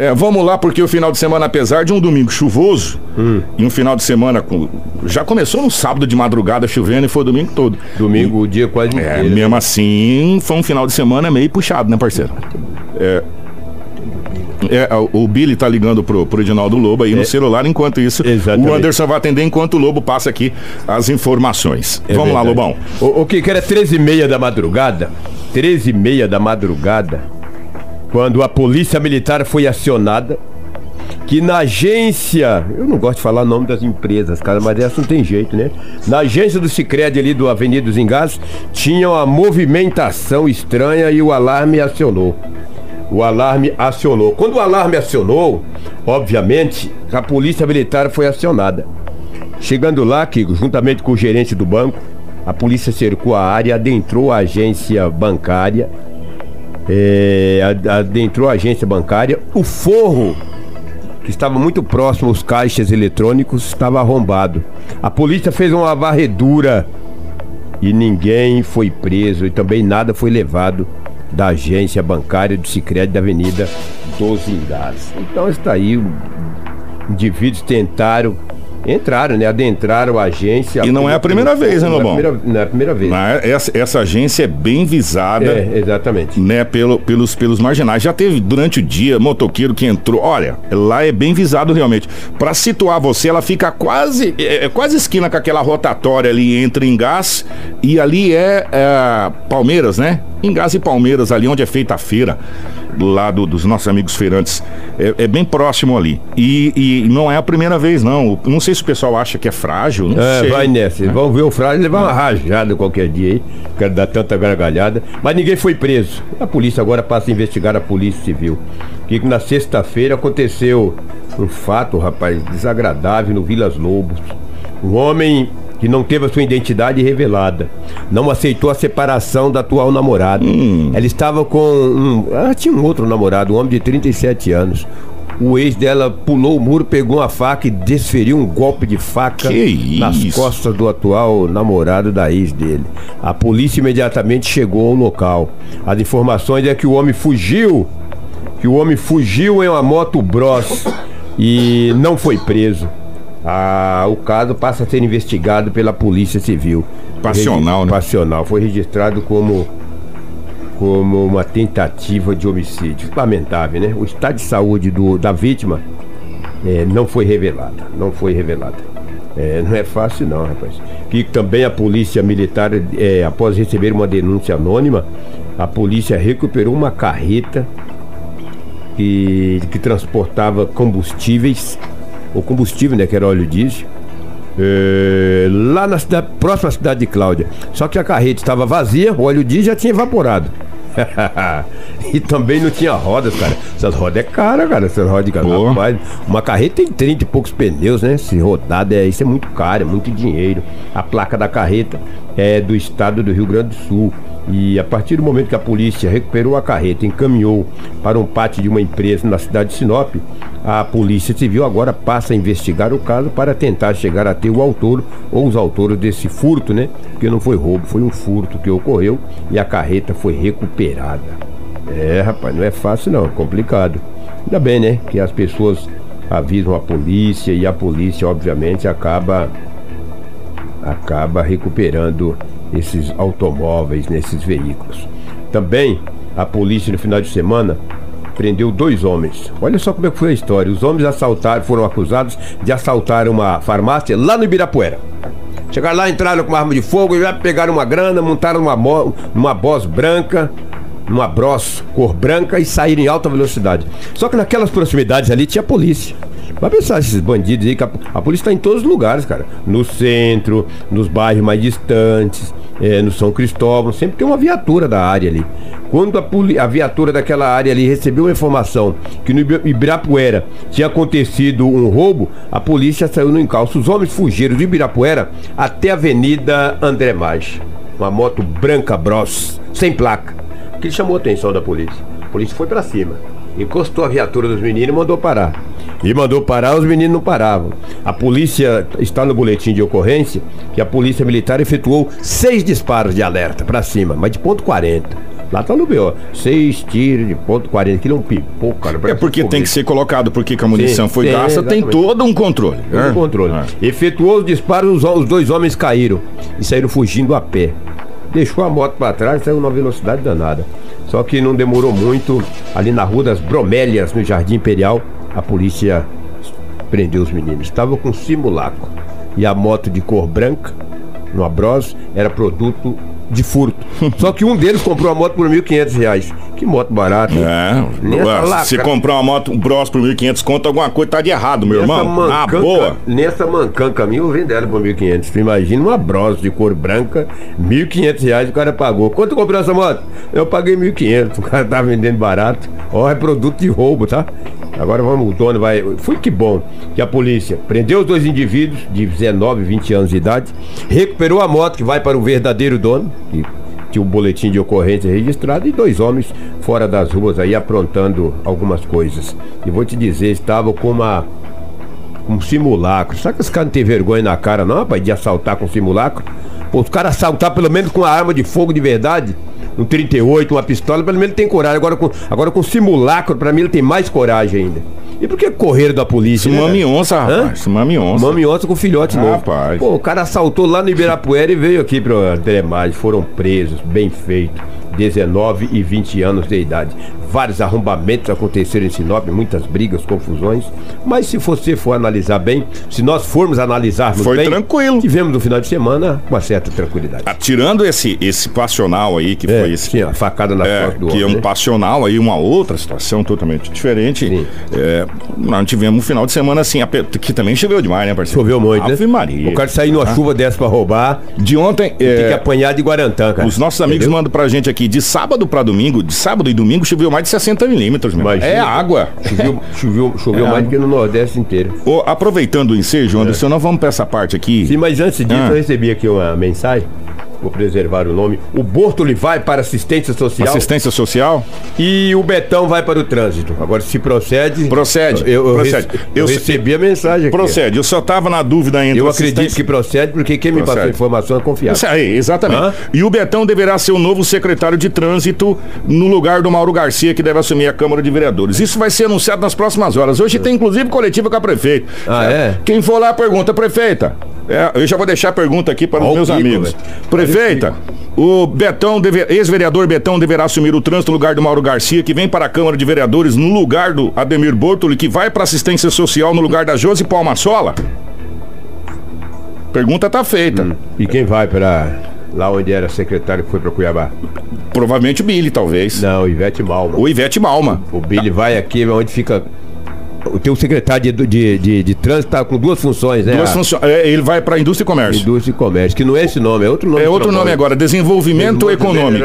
É, vamos lá, porque o final de semana, apesar de um domingo chuvoso, e um final de semana com... já começou no sábado de madrugada chovendo e foi o domingo todo. Domingo, o dia quase inteiro. É, mesmo assim, foi um final de semana meio puxado, né, parceiro? O Billy tá ligando pro Edinaldo Lobo aí no celular, enquanto isso exatamente. O Anderson vai atender enquanto o Lobo passa aqui as informações. É, vamos verdade. Lá, Lobão. O que era 13h30 da madrugada, 13h30 da madrugada, quando a polícia militar foi acionada, que na agência, eu não gosto de falar o nome das empresas, cara, mas essa não tem jeito, né? Na agência do Sicredi ali do Avenida dos Engasos, tinha uma movimentação estranha e o alarme acionou. O alarme acionou. Quando o alarme acionou, obviamente, a polícia militar foi acionada. Chegando lá, Kiko, juntamente com o gerente do banco, a polícia cercou a área, adentrou a agência bancária. Adentrou a agência bancária. O forro, que estava muito próximo aos caixas eletrônicos, estava arrombado. A polícia fez uma varredura e ninguém foi preso e também nada foi levado da agência bancária do Sicredi da Avenida Doze Indas. Então está aí, indivíduos tentaram, entraram, né? Adentraram a agência. E não é a primeira vez, né, Lobão? Não é a primeira vez. Essa agência é bem visada. É, exatamente. Né, pelos marginais. Já teve durante o dia motoqueiro que entrou. Olha, lá é bem visado realmente. Pra situar você, ela fica quase quase esquina com aquela rotatória ali entre Engás e ali é Palmeiras, né? Engás e Palmeiras, ali onde é feita a feira. Lá dos nossos amigos feirantes. É bem próximo ali. E não é a primeira vez, não. Não sei se o pessoal acha que é frágil, não sei. Vai nessa. Vão ver o frágil, levar uma rajada qualquer dia aí. Quero dar tanta gargalhada. Mas ninguém foi preso. A polícia agora passa a investigar a Polícia Civil. Que na sexta-feira aconteceu um fato, rapaz, desagradável no Vilas Lobos. Um homem que não teve a sua identidade revelada, não aceitou a separação da atual namorada. Ela estava com ela tinha um outro namorado, um homem de 37 anos. O ex dela pulou o muro, pegou uma faca e desferiu um golpe de faca nas costas do atual namorado da ex dele. A polícia imediatamente chegou ao local. As informações é que o homem fugiu em uma moto Bros e não foi preso. O caso passa a ser investigado pela Polícia Civil. Passional, né? Passional. Foi registrado como uma tentativa de homicídio. Lamentável, né? O estado de saúde da vítima não foi revelado. Não foi revelado. Não é fácil, não, rapaz. E também a Polícia Militar, após receber uma denúncia anônima, a polícia recuperou uma carreta que transportava combustíveis. O combustível, né, que era óleo diesel, lá na cidade, próxima à cidade de Cláudia. Só que a carreta estava vazia, o óleo diesel já tinha evaporado. E também não tinha rodas, cara. Essas rodas é cara, cara. Essas rodas de carro. Uma carreta tem 30 e poucos pneus, né? Se rodada, isso é muito caro, é muito dinheiro. A placa da carreta é do estado do Rio Grande do Sul. E a partir do momento que a polícia recuperou a carreta e encaminhou para um pátio de uma empresa na cidade de Sinop, a Polícia Civil agora passa a investigar o caso para tentar chegar a ter o autor ou os autores desse furto, né? Porque não foi roubo, foi um furto que ocorreu e a carreta foi recuperada. Rapaz, não é fácil não, é complicado. Ainda bem, né? Que as pessoas avisam a polícia e a polícia, obviamente, acaba recuperando esses automóveis, nesses veículos. Também a polícia no final de semana prendeu 2 homens. Olha só como é que foi a história. Os homens foram acusados de assaltar uma farmácia lá no Ibirapuera. Chegaram lá, entraram com uma arma de fogo, já pegaram uma grana, montaram numa Bros branca, numa Bros cor branca e saíram em alta velocidade. Só que naquelas proximidades ali tinha polícia. Vai pensar esses bandidos aí, que a polícia está em todos os lugares, cara. No centro, nos bairros mais distantes, no São Cristóvão, sempre tem uma viatura da área ali. Quando a viatura daquela área ali recebeu a informação que no Ibirapuera tinha acontecido um roubo, a polícia saiu no encalço. Os homens fugiram do Ibirapuera até a Avenida André Maggi. Uma moto branca Bros, sem placa. Aquilo chamou a atenção da polícia. A polícia foi pra cima, encostou a viatura dos meninos e mandou parar. Os meninos não paravam. A polícia, está no boletim de ocorrência, que a polícia militar efetuou 6 disparos de alerta para cima, mas de .40. Lá tá no B.O. 6 tiros de .40, aquilo é um pipoco, cara. É porque tem que ser colocado, porque que a munição foi gasta, tem todo um controle. Todo um controle. Efetuou os disparos, os dois homens caíram e saíram fugindo a pé. Deixou a moto para trás, saiu numa velocidade danada. Só que não demorou muito, ali na rua das Bromélias, no Jardim Imperial, a polícia prendeu os meninos. Estavam com simulacro. E a moto de cor branca, uma Bros, era produto de furto. Só que um deles comprou a moto por R$1.500. Que moto barata. Se comprar uma moto, um Bros por R$1.500 conto, alguma coisa tá de errado, meu irmão. Mancanca, boa. Nessa mancanca minha, eu vendo ela por R$1.500. Tu imagina uma Bros de cor branca, R$1.500 o cara pagou. Quanto comprou essa moto? Eu paguei R$1.500. O cara tá vendendo barato. Ó, é produto de roubo, tá? Agora vamos, o dono vai... Foi que bom que a polícia prendeu os dois indivíduos de 19 e 20 anos de idade, recuperou a moto que vai para o verdadeiro dono, que tinha um boletim de ocorrência registrado, e dois homens fora das ruas aí aprontando algumas coisas. E vou te dizer, estavam com uma... um simulacro. Será que esse cara não tem vergonha na cara não, rapaz, de assaltar com simulacro? Pô, os caras assaltar pelo menos com uma arma de fogo de verdade, um 38, uma pistola, pelo menos ele tem coragem. Agora com simulacro, pra mim ele tem mais coragem ainda. E por que correram da polícia? Mamionça, rapaz. Mamionça. Mamionça com filhote novo. Rapaz. Pô, o cara assaltou lá no Ibirapuera e veio aqui pro André Maggi. Foram presos, bem feito. 19 e 20 anos de idade. Vários arrombamentos aconteceram em Sinop, muitas brigas, confusões. Mas se você for analisar bem, se nós formos analisar bem... Foi tranquilo. Tivemos no final de semana com uma certa tranquilidade. Tirando esse passional aí, que foi esse... Sim, a facada na porta do homem. Que é um passional aí, uma outra situação totalmente diferente. Nós tivemos um final de semana assim, que também choveu demais, né, parceiro? Choveu muito, né? Ave Maria. O cara saiu numa chuva dessa pra roubar. De ontem... Tem que apanhar de Guarantã, cara. Os nossos amigos mandam pra gente aqui, de sábado pra domingo, de sábado e domingo choveu mais de 60 milímetros, meu. É água. Choveu mais do que no Nordeste inteiro. Aproveitando o ensejo, Anderson, nós vamos pra essa parte aqui. Sim, mas antes disso, eu recebi aqui uma mensagem. Vou preservar o nome. O Bortoli vai para assistência social. Assistência social. E o Betão vai para o trânsito. Agora, se procede... Procede. Eu recebi a mensagem aqui. Procede. Eu só estava na dúvida ainda. Eu acredito que procede, porque quem me passou a informação é confiável. Isso aí, exatamente. E o Betão deverá ser o novo secretário de trânsito no lugar do Mauro Garcia, que deve assumir a Câmara de Vereadores. Isso vai ser anunciado nas próximas horas. Hoje tem, inclusive, coletiva com a prefeita. Quem for lá, pergunta, prefeita. Eu já vou deixar a pergunta aqui para os meus amigos. Prefeita, o Betão, ex-vereador Betão deverá assumir o trânsito no lugar do Mauro Garcia, que vem para a Câmara de Vereadores no lugar do Ademir Bortoli, que vai para assistência social no lugar da Josipa Palmasola? Pergunta tá feita. E quem vai para... Lá onde era secretário que foi para Cuiabá? Provavelmente o Billy, talvez. Não, Ivete Malman. O Ivete Malman. O Billy vai aqui onde fica... O teu secretário de trânsito tá com duas funções, né? Duas funções. Ele vai para Indústria e Comércio. Indústria e Comércio, que não é esse nome, é outro nome. É outro nome agora, Desenvolvimento Econômico.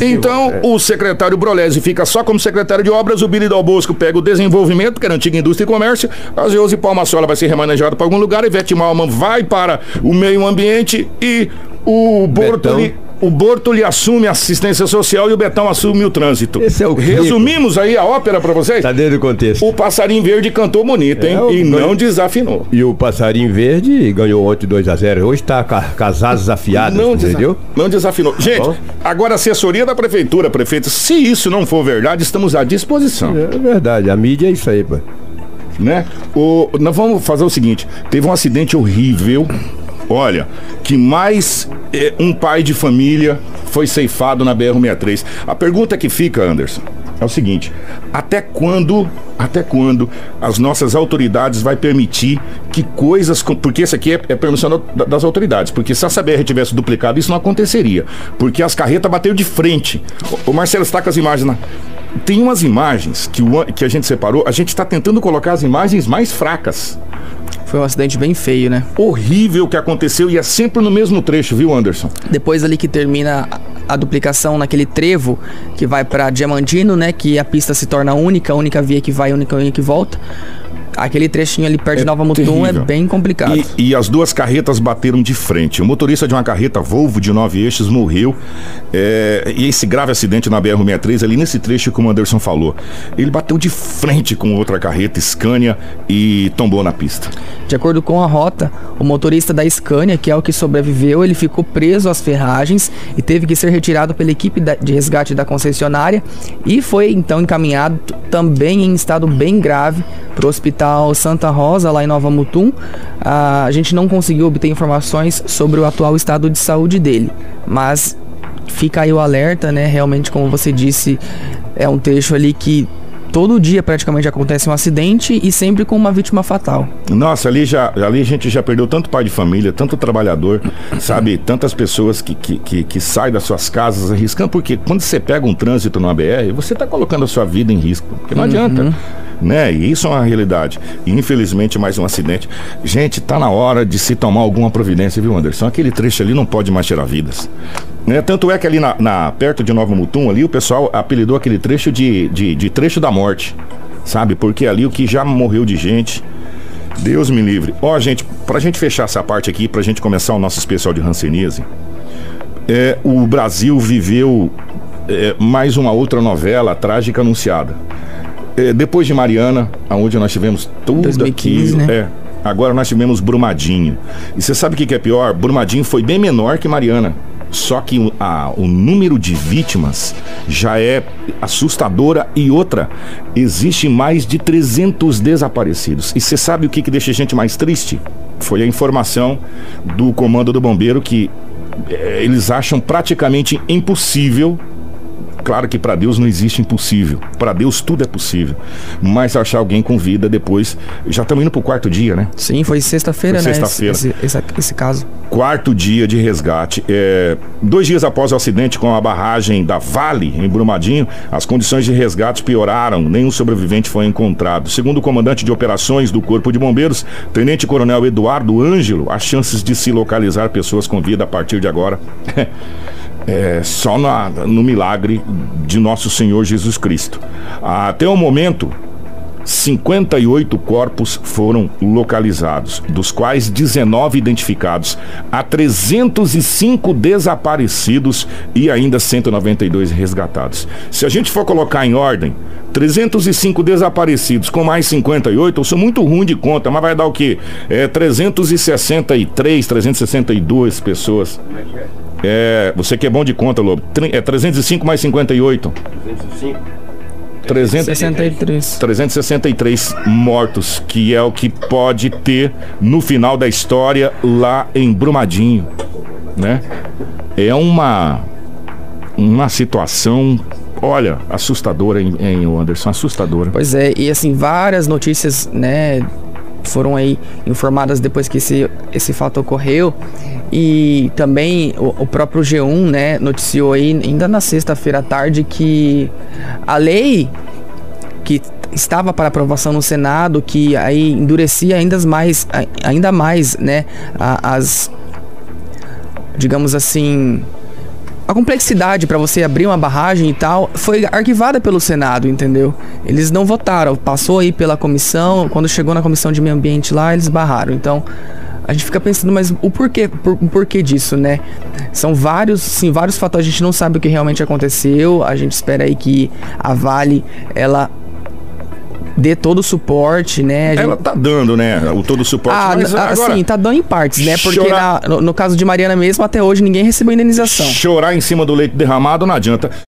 Então, o secretário Brolesi fica só como secretário de obras, o Billy Dal Bosco pega o desenvolvimento, que era antiga Indústria e Comércio, a Zeuze Palmasola vai ser remanejada para algum lugar, a Ivete Malman vai para o meio ambiente e o Bortoli... O Bortoli assume a assistência social e o Betão assume o trânsito. Esse é o Kiko. Resumimos aí a ópera pra vocês? Tá dentro do contexto. O passarinho verde cantou bonito, hein? E não desafinou. E o passarinho verde ganhou ontem 2-0. Hoje tá casados afiados, entendeu? Não desafinou. Gente, agora assessoria da prefeitura, prefeito, se isso não for verdade, estamos à disposição. É verdade, a mídia é isso aí, pô. Né? Nós vamos fazer o seguinte, teve um acidente horrível... Olha, que mais um pai de família foi ceifado na BR-163. A pergunta que fica, Anderson, é o seguinte: até quando as nossas autoridades vão permitir que coisas... Porque isso aqui é permissão das autoridades. Porque se essa BR tivesse duplicado, isso não aconteceria. Porque as carretas bateram de frente. O Marcelo está com as imagens na... Tem umas imagens que a gente separou. A gente está tentando colocar as imagens mais fracas. Foi um acidente bem feio, né? Horrível que aconteceu, e é sempre no mesmo trecho, viu, Anderson? Depois ali que termina a duplicação naquele trevo que vai para Diamantino, né? Que a pista se torna única via que vai, única que volta. aquele trechinho ali perto de Nova Mutum é bem complicado. E as duas carretas bateram de frente. O motorista de uma carreta Volvo de 9 eixos morreu. E esse grave acidente na BR-163, ali nesse trecho que o Anderson falou, ele bateu de frente com outra carreta Scania e tombou na pista. De acordo com a rota, o motorista da Scania, que é o que sobreviveu, ele ficou preso às ferragens e teve que ser retirado pela equipe de resgate da concessionária e foi então encaminhado também em estado bem grave para o Hospital Santa Rosa, lá em Nova Mutum. A gente não conseguiu obter informações sobre o atual estado de saúde dele, mas fica aí o alerta, né? Realmente, como você disse, é um trecho ali que todo dia praticamente acontece um acidente e sempre com uma vítima fatal. Nossa, ali a gente já perdeu tanto pai de família, tanto trabalhador, sabe? Tantas pessoas que saem das suas casas arriscando, porque quando você pega um trânsito numa BR, você está colocando a sua vida em risco, porque não adianta, né? E isso é uma realidade. E infelizmente mais um acidente. Gente, tá na hora de se tomar alguma providência, viu, Anderson? Aquele trecho ali não pode mais tirar vidas, né? Tanto é que ali perto de Nova Mutum ali, o pessoal apelidou aquele trecho de trecho da morte, sabe? Porque ali o que já morreu de gente, Deus me livre. Ó, gente, pra gente fechar essa parte aqui, pra gente começar o nosso especial de Hanseníase, o Brasil viveu mais uma outra novela trágica anunciada. Depois de Mariana, onde nós tivemos tudo 2015, aquilo, né? Agora nós tivemos Brumadinho. E você sabe o que é pior? Brumadinho foi bem menor que Mariana, só que o número de vítimas já é assustadora. E outra, existe mais de 300 desaparecidos. E você sabe o que deixa a gente mais triste? Foi a informação do comando do bombeiro que eles acham praticamente impossível. Claro que para Deus não existe impossível, para Deus tudo é possível, mas achar alguém com vida depois, já estamos indo para o quarto dia, né? Sim, foi sexta-feira, né? Sexta-feira. Esse caso. Quarto dia de resgate. 2 dias após o acidente com a barragem da Vale, em Brumadinho, as condições de resgate pioraram, nenhum sobrevivente foi encontrado. Segundo o comandante de operações do Corpo de Bombeiros, Tenente Coronel Eduardo Ângelo, as chances de se localizar pessoas com vida a partir de agora... só no milagre de nosso Senhor Jesus Cristo. Até o momento, 58 corpos foram localizados, dos quais 19 identificados. Há 305 desaparecidos e ainda 192 resgatados. Se a gente for colocar em ordem, 305 desaparecidos com mais 58, eu sou muito ruim de conta, mas vai dar o quê? 363, 362 pessoas. Você que é bom de conta, Lobo. 305 mais 58. 363 mortos, que é o que pode ter no final da história lá em Brumadinho, né? É uma situação, olha, assustadora, hein, Anderson? Assustadora. Pois é, e assim, várias notícias, né, foram aí informadas depois que esse fato ocorreu. E também o próprio G1, né, noticiou aí ainda na sexta-feira à tarde que a lei que estava para aprovação no Senado, que aí endurecia ainda mais, né, digamos assim, a complexidade para você abrir uma barragem e tal, foi arquivada pelo Senado, entendeu? Eles não votaram, passou aí pela comissão, quando chegou na comissão de meio ambiente lá, eles barraram. Então, a gente fica pensando, mas o porquê disso, né? São vários fatores, a gente não sabe o que realmente aconteceu, a gente espera aí que a Vale, ela... dê todo o suporte, né? Ela tá dando, né? O todo o suporte. Mas agora, assim, tá dando em partes, né? Porque no caso de Mariana mesmo, até hoje ninguém recebeu indenização. Chorar em cima do leite derramado não adianta.